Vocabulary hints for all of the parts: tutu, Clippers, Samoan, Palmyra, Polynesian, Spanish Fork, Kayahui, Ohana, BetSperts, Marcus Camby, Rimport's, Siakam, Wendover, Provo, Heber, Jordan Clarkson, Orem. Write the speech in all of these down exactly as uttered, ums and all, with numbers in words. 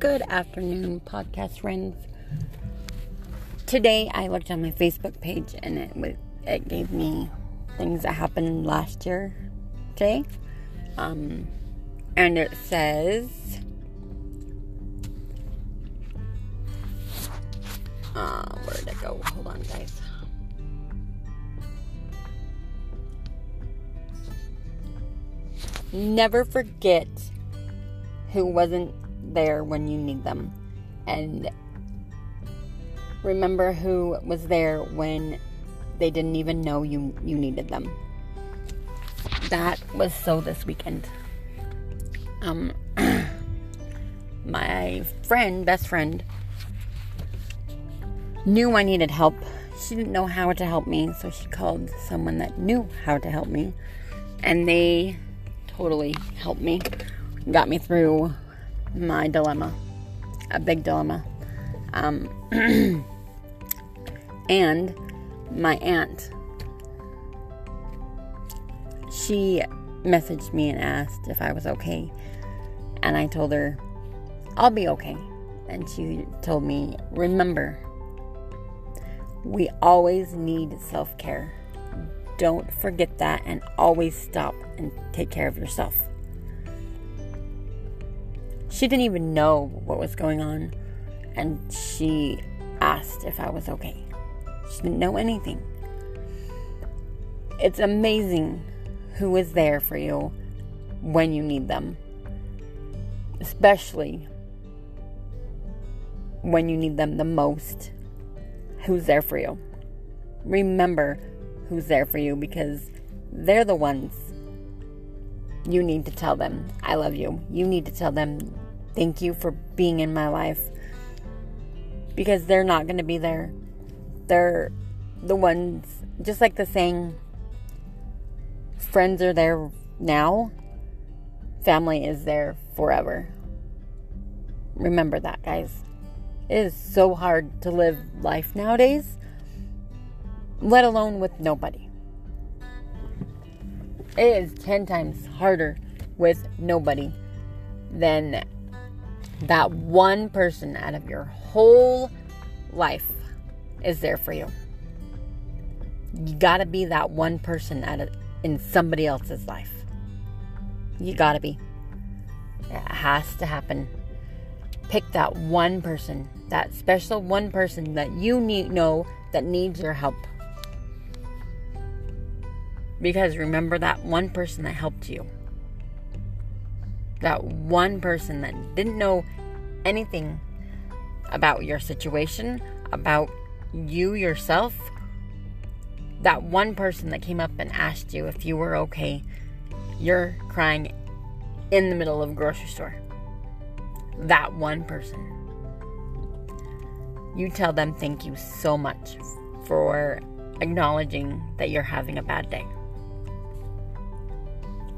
Good afternoon, podcast friends. Today I looked on my Facebook page and it was, it gave me things that happened last year today. Um, and it says uh, where did it go? Hold on, guys. Never forget who wasn't there when you need them, and remember who was there when they didn't even know you you needed them. That was so this weekend. Um, my friend, best friend, knew I needed help. She didn't know how to help me, so she called someone that knew how to help me, and they totally helped me, got me through my dilemma, a big dilemma. Um, and my aunt, she messaged me and asked if I was okay, and I told her I'll be okay, and she told me, remember, we always need self-care. Don't forget that, and always stop and take care of yourself. She didn't even know what was going on, and she asked if I was okay. She didn't know anything. It's amazing who is there for you when you need them, especially when you need them the most. Who's there for you? Remember who's there for you, because they're the ones you need to tell them, I love you. You need to tell them, thank you for being in my life. Because they're not going to be there. They're the ones, just like the saying, friends are there now, family is there forever. Remember that, guys. It is so hard to live life nowadays, let alone with nobody. It is ten times harder with nobody than that one person out of your whole life is there for you. You gotta be that one person out of, in somebody else's life. You gotta be. It has to happen. Pick that one person, that special one person that you need, know that needs your help. Because remember that one person that helped you. That one person that didn't know anything about your situation, about you yourself. That one person that came up and asked you if you were okay. You're crying in the middle of a grocery store. That one person. You tell them thank you so much for acknowledging that you're having a bad day.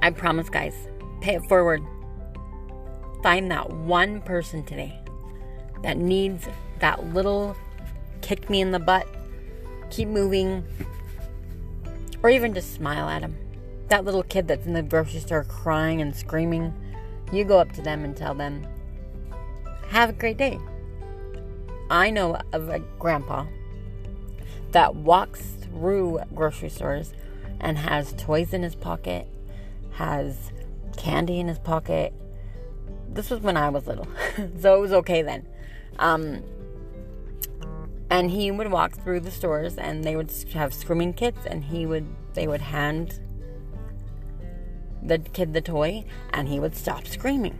I promise, guys, pay it forward. Find that one person today that needs that little kick me in the butt, keep moving, or even just smile at them. That little kid that's in the grocery store crying and screaming, you go up to them and tell them, have a great day. I know of a grandpa that walks through grocery stores and has toys in his pocket, has candy in his pocket. This was when I was little, so it was okay then. Um, and he would walk through the stores, and they would have screaming kids, and he would they would hand the kid the toy, and he would stop screaming.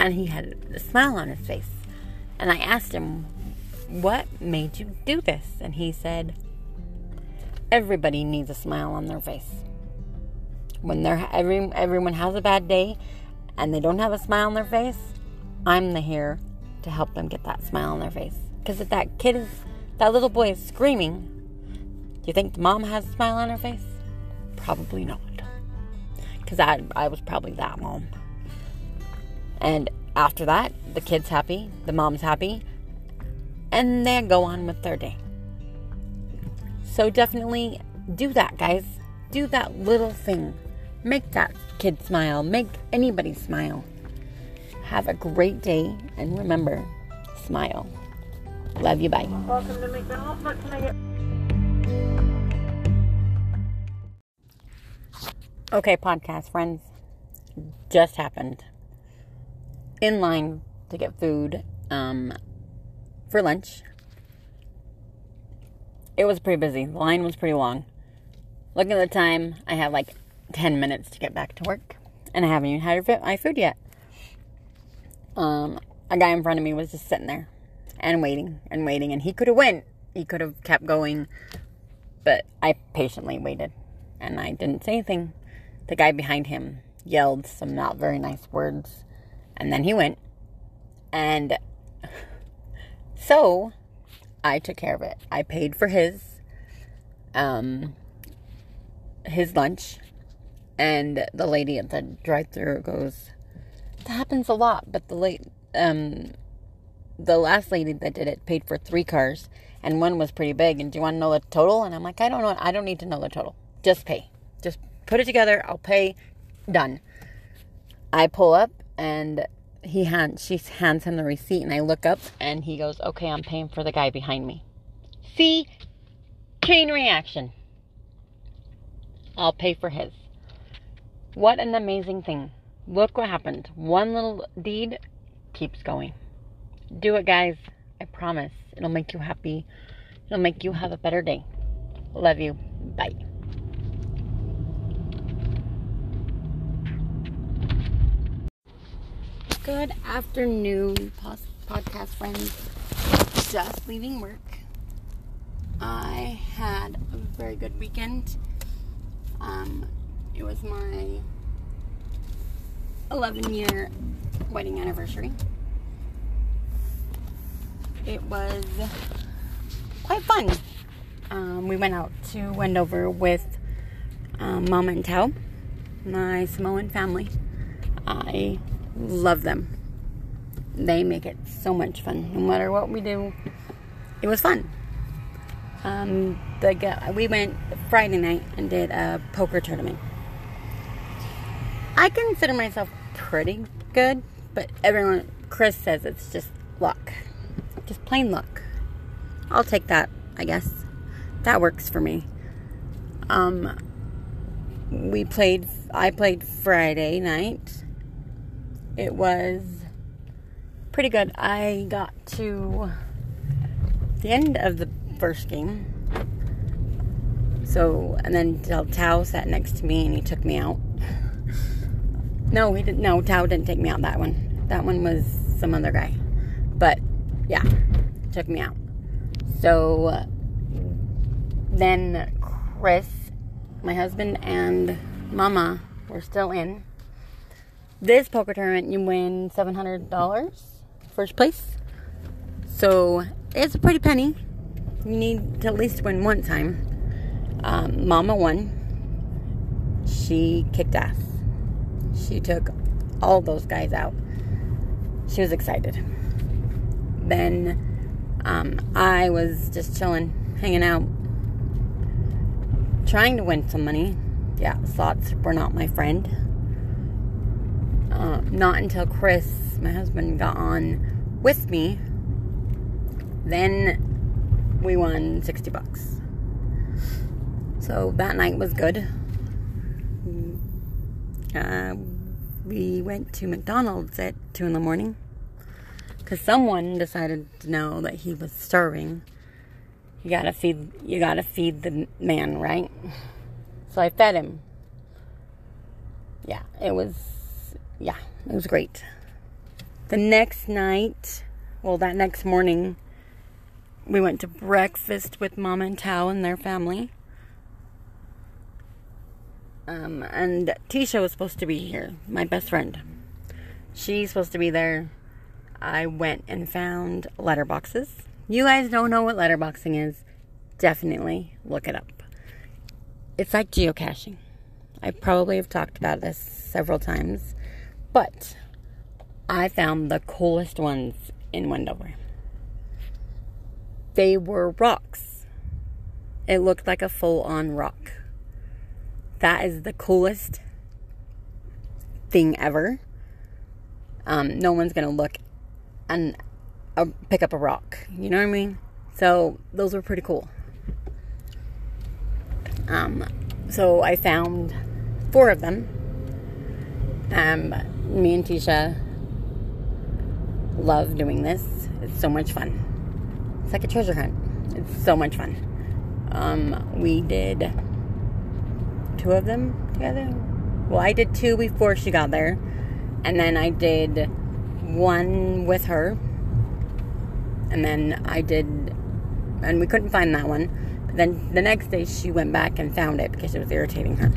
And he had a smile on his face. And I asked him, what made you do this? And he said, everybody needs a smile on their face. When they're every everyone has a bad day and they don't have a smile on their face, I'm the here to help them get that smile on their face. Because if that kid is, that little boy is screaming, do you think the mom has a smile on her face? Probably not. Because I, I was probably that mom. And after that, the kid's happy, the mom's happy, and they go on with their day. So definitely do that, guys. Do that little thing. Make that kid smile. Make anybody smile. Have a great day, and remember, smile. Love you, bye. Welcome to McDonald's. What can I get? Okay, podcast friends, just happened. In line to get food um, for lunch. It was pretty busy. The line was pretty long. Looking at the time, I have like ten minutes to get back to work. And I haven't even had my food yet. Um, a guy in front of me was just sitting there and waiting and waiting. And he could have went. He could have kept going. But I patiently waited. And I didn't say anything. The guy behind him yelled some not very nice words. And then he went. And so I took care of it. I paid for his, um, his lunch, and the lady at the drive-thru goes, "That happens a lot." But the late, um, the last lady that did it paid for three cars, and one was pretty big. And do you want to know the total? And I'm like, I don't know. I don't need to know the total. Just pay. Just put it together. I'll pay. Done. I pull up, and he hand, she hands him the receipt, and I look up, and he goes, "Okay, I'm paying for the guy behind me." See? Chain reaction. I'll pay for his. What an amazing thing. Look what happened. One little deed keeps going. Do it, guys. I promise. It'll make you happy. It'll make you have a better day. Love you. Bye. Good afternoon, podcast friends. Just leaving work. I had a very good weekend. Um, it was my eleven year wedding anniversary. It was quite fun. Um, we went out to Wendover with um, Mama and Tao, my Samoan family. I love them. They make it so much fun. No matter what we do, it was fun. Um, the we went Friday night and did a poker tournament. I consider myself pretty good, but everyone, Chris says it's just luck. Just plain luck. I'll take that, I guess. That works for me. Um, we played, I played Friday night. It was pretty good. I got to the end of the first game. So, and then Del Tao sat next to me and he took me out. No, he didn't. No, Tao didn't take me out that one. That one was some other guy. But, yeah, took me out. So, uh, then Chris, my husband, and Mama were still in. This poker tournament, you win seven hundred dollars, first place. So, it's a pretty penny. You need to at least win one time. Um, Mama won. She kicked ass. She took all those guys out. She was excited. Then, um, I was just chilling, hanging out, trying to win some money. Yeah, slots were not my friend. Uh, not until Chris, my husband, got on with me. Then we won sixty bucks. So that night was good. Uh, we went to McDonald's at two in the morning because someone decided to know that he was starving. You gotta feed. You gotta feed the man, right? So I fed him. Yeah, it was. Yeah, it was great. The next night, well, that next morning, we went to breakfast with Mom and Tao and their family. Um, and Tisha was supposed to be here, my best friend. She's supposed to be there. I went and found letterboxes. You guys don't know what letterboxing is. Definitely look it up. It's like geocaching. I probably have talked about this several times. But I found the coolest ones in Wendover. They were rocks. It looked like a full-on rock. That is the coolest thing ever. Um, no one's going to look and uh, pick up a rock. You know what I mean? So those were pretty cool. Um, so I found four of them. Um, me and Tisha love doing this. It's so much fun. It's like a treasure hunt. It's so much fun. Um, we did two of them together. Well, I did two before she got there. And then I did one with her. And then I did... And we couldn't find that one. But then the next day she went back and found it because it was irritating her.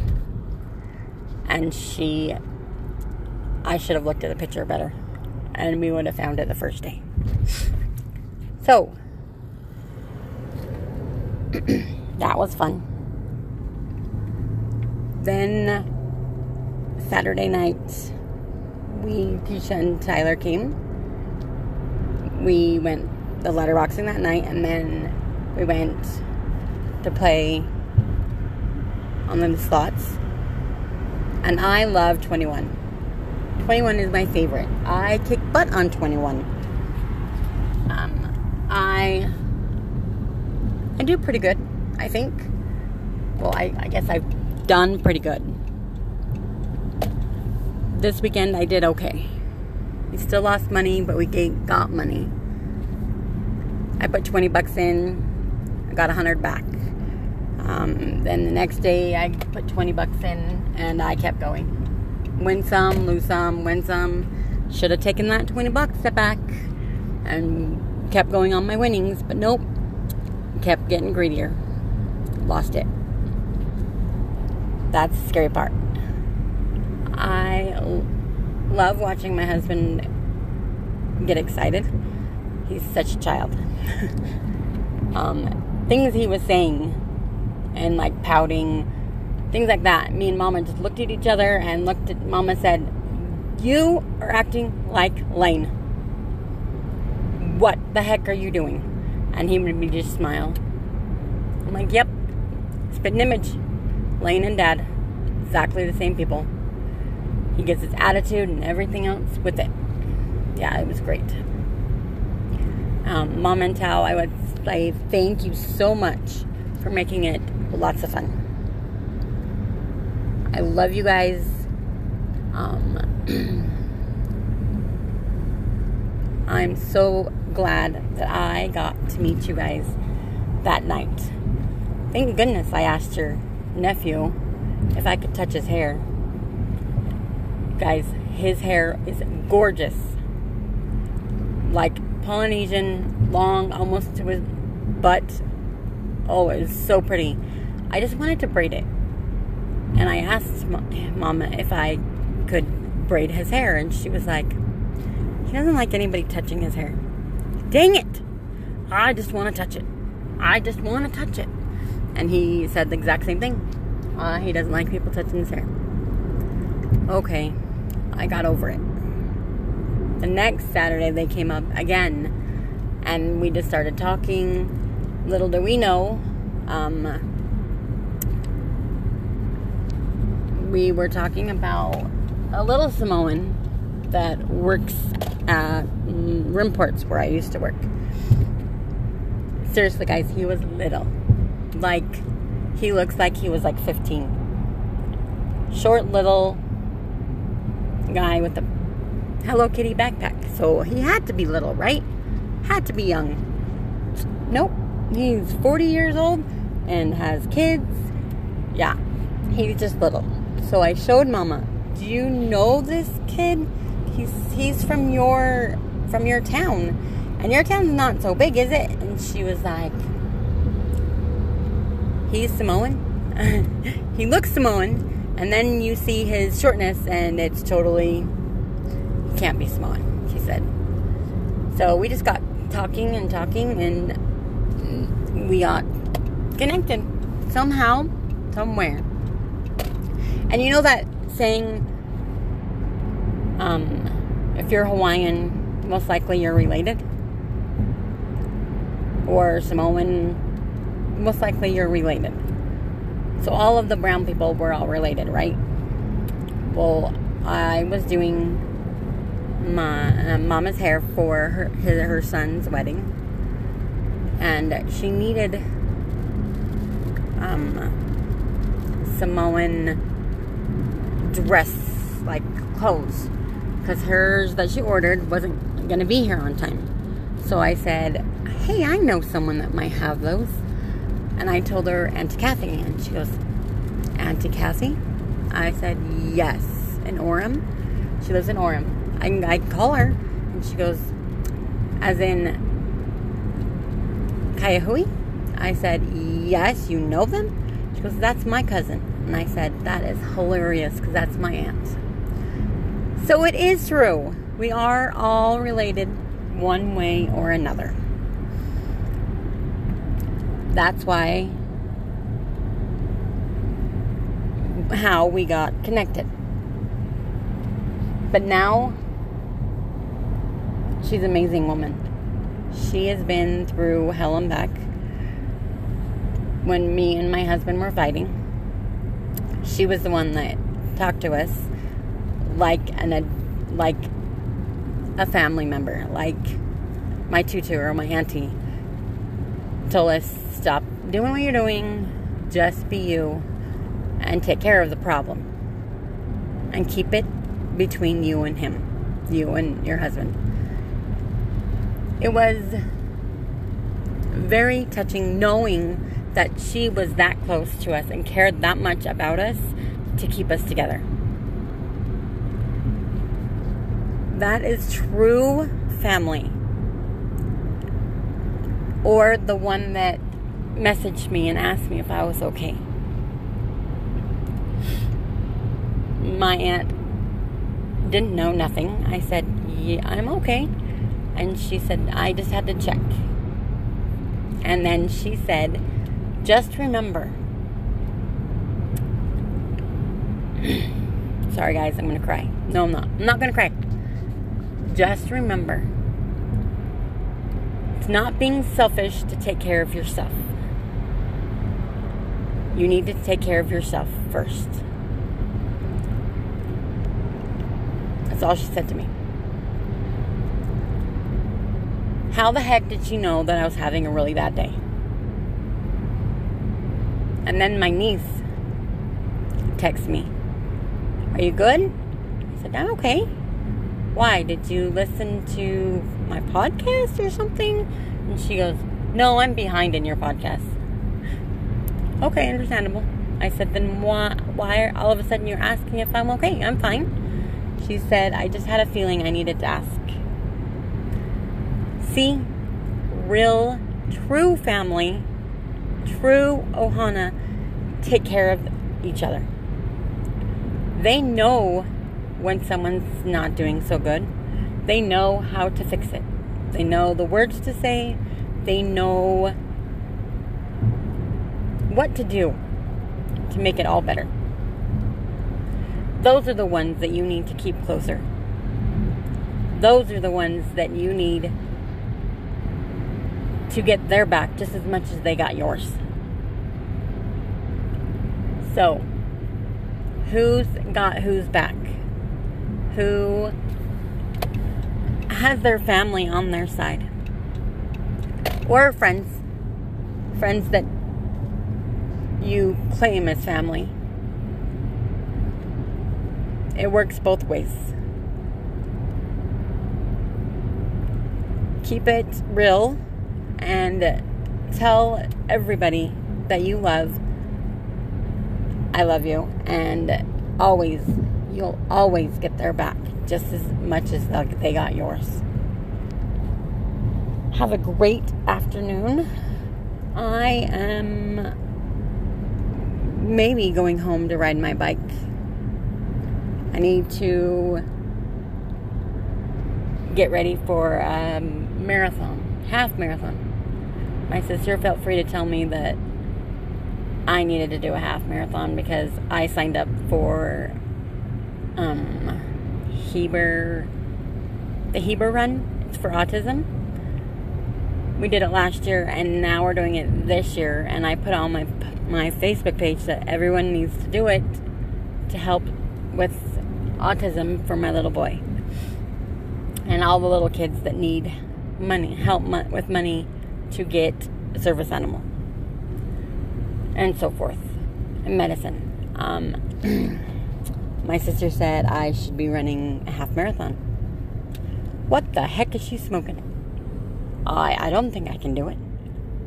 And she... I should have looked at the picture better. And we would have found it the first day. So... that was fun. Then Saturday night, we Tisha and Tyler came. We went the letterboxing that night, and then we went to play on the slots. And I love twenty-one. twenty-one is my favorite. I kick butt on twenty-one. Um, I. I do pretty good, I think. Well, I, I guess I've done pretty good. This weekend, I did okay. We still lost money, but we got money. I put twenty bucks in. I got one hundred back. Um, then the next day, I put twenty bucks in, and I kept going. Win some, lose some, win some. Should have taken that twenty bucks back and kept going on my winnings, but nope. Kept getting greedier. Lost it. That's the scary part. I l- love watching my husband get excited. He's such a child. um, things he was saying and like pouting, things like that. Me and Mama just looked at each other and looked at Mama said, "You are acting like Lane. What the heck are you doing?" And he would just smile. I'm like, yep. Spitting image. Lane and Dad. Exactly the same people. He gets his attitude and everything else with it. Yeah, it was great. Um, Mom and Tao, I would say thank you so much for making it lots of fun. I love you guys. Um, I'm so... glad that I got to meet you guys that night. Thank goodness I asked your nephew if I could touch his hair. Guys, his hair is gorgeous. Like Polynesian, long, almost to his butt. Oh, it was so pretty. I just wanted to braid it. And I asked Mama if I could braid his hair, and she was like, he doesn't like anybody touching his hair. Dang it! I just want to touch it. I just want to touch it. And he said the exact same thing. Uh, he doesn't like people touching his hair. Okay. I got over it. The next Saturday they came up again. And we just started talking. Little do we know. Um, we were talking about a little Samoan that works at Rimport's where I used to work. Seriously, guys, he was little. Like, he looks like he was like fifteen. Short little guy with a Hello Kitty backpack. So he had to be little, right? Had to be young. Nope. He's forty years old and has kids. Yeah. He's just little. So I showed Mama, do you know this kid? He's, he's from your from your town. And your town's not so big, is it? And she was like, he's Samoan. He looks Samoan. And then you see his shortness and it's totally, he can't be Samoan, she said. So we just got talking and talking and we got connected somehow, somewhere. And you know that saying, Um, if you're Hawaiian, most likely you're related. Or Samoan, most likely you're related. So all of the brown people were all related, right? Well, I was doing my, uh, Mama's hair for her, his, her son's wedding. And she needed um, Samoan dress, like clothes, because hers that she ordered wasn't going to be here on time. So I said, hey, I know someone that might have those. And I told her Auntie Kathy, and she goes, Auntie Kathy? I said, yes, in Orem. She lives in Orem. I can, I can call her. And she goes, as in Kayahui? I said, yes, you know them? She goes, that's my cousin. And I said, that is hilarious, because that's my aunt. So it is true. We are all related one way or another. That's why, how we got connected. But now, she's an amazing woman. She has been through hell and back. When me and my husband were fighting, she was the one that talked to us like an a, like a family member, like my tutu or my auntie. Told us, stop doing what you're doing, just be you, and take care of the problem, and keep it between you and him, you and your husband. It was very touching knowing that she was that close to us and cared that much about us to keep us together. That is true family. Or the one that messaged me and asked me if I was okay. My aunt didn't know nothing. I said, yeah, I'm okay. And she said, I just had to check. And then she said, just remember. Sorry, guys, I'm going to cry. No, I'm not. I'm not going to cry. Just remember. It's not being selfish to take care of yourself. You need to take care of yourself first. That's all she said to me. How the heck did she know that I was having a really bad day? And then my niece texts me. Are you good? I said, I'm okay. Why? Did you listen to my podcast or something? And she goes, no, I'm behind in your podcast. Okay, understandable. I said, then why, why are all of a sudden you're asking if I'm okay? I'm fine. She said, I just had a feeling I needed to ask. See, real, true family, true Ohana, take care of each other. They know when someone's not doing so good. They know how to fix it. They know the words to say. They know what to do to make it all better. Those are the ones that you need to keep closer. Those are the ones that you need to get their back just as much as they got yours. So, who's got who's back? Who has their family on their side? Or friends. Friends that you claim as family. It works both ways. Keep it real. And tell everybody that you love, I love you. And always, you'll always get their back just as much as they got yours. Have a great afternoon. I am maybe going home to ride my bike. I need to get ready for a marathon, half marathon. My sister felt free to tell me that I needed to do a half marathon because I signed up for um, Heber, the Heber run. It's for autism. We did it last year, and now we're doing it this year. And I put on my my Facebook page that everyone needs to do it to help with autism for my little boy. and all the little kids that need money, help with money to get a service animal and so forth, and medicine. Um, my sister said I should be running a half marathon. What the heck is she smoking? I, I don't think I can do it.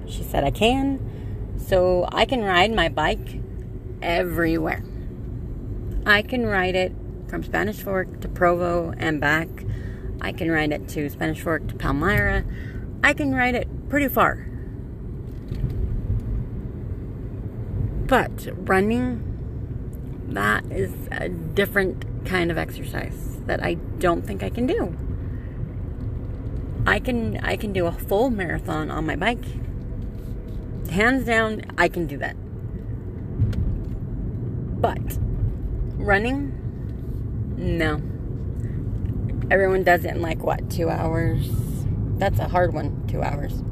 She said I can, so I can ride my bike everywhere. I can ride it from Spanish Fork to Provo and back. I can ride it to Spanish Fork to Palmyra. I can ride it pretty far. But running, that is a different kind of exercise that I don't think I can do. I can I can do a full marathon on my bike. Hands down, I can do that. But running, no. Everyone does it in like, what, two hours? That's a hard one, two hours.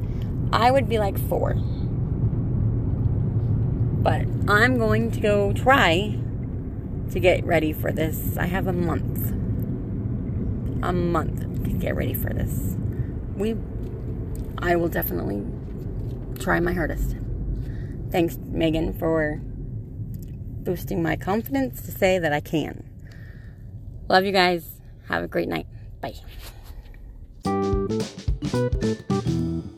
I would be like four. But I'm going to go try to get ready for this. I have a month. A month to get ready for this. We, I will definitely try my hardest. Thanks, Megan, for boosting my confidence to say that I can. Love you guys. Have a great night. Bye.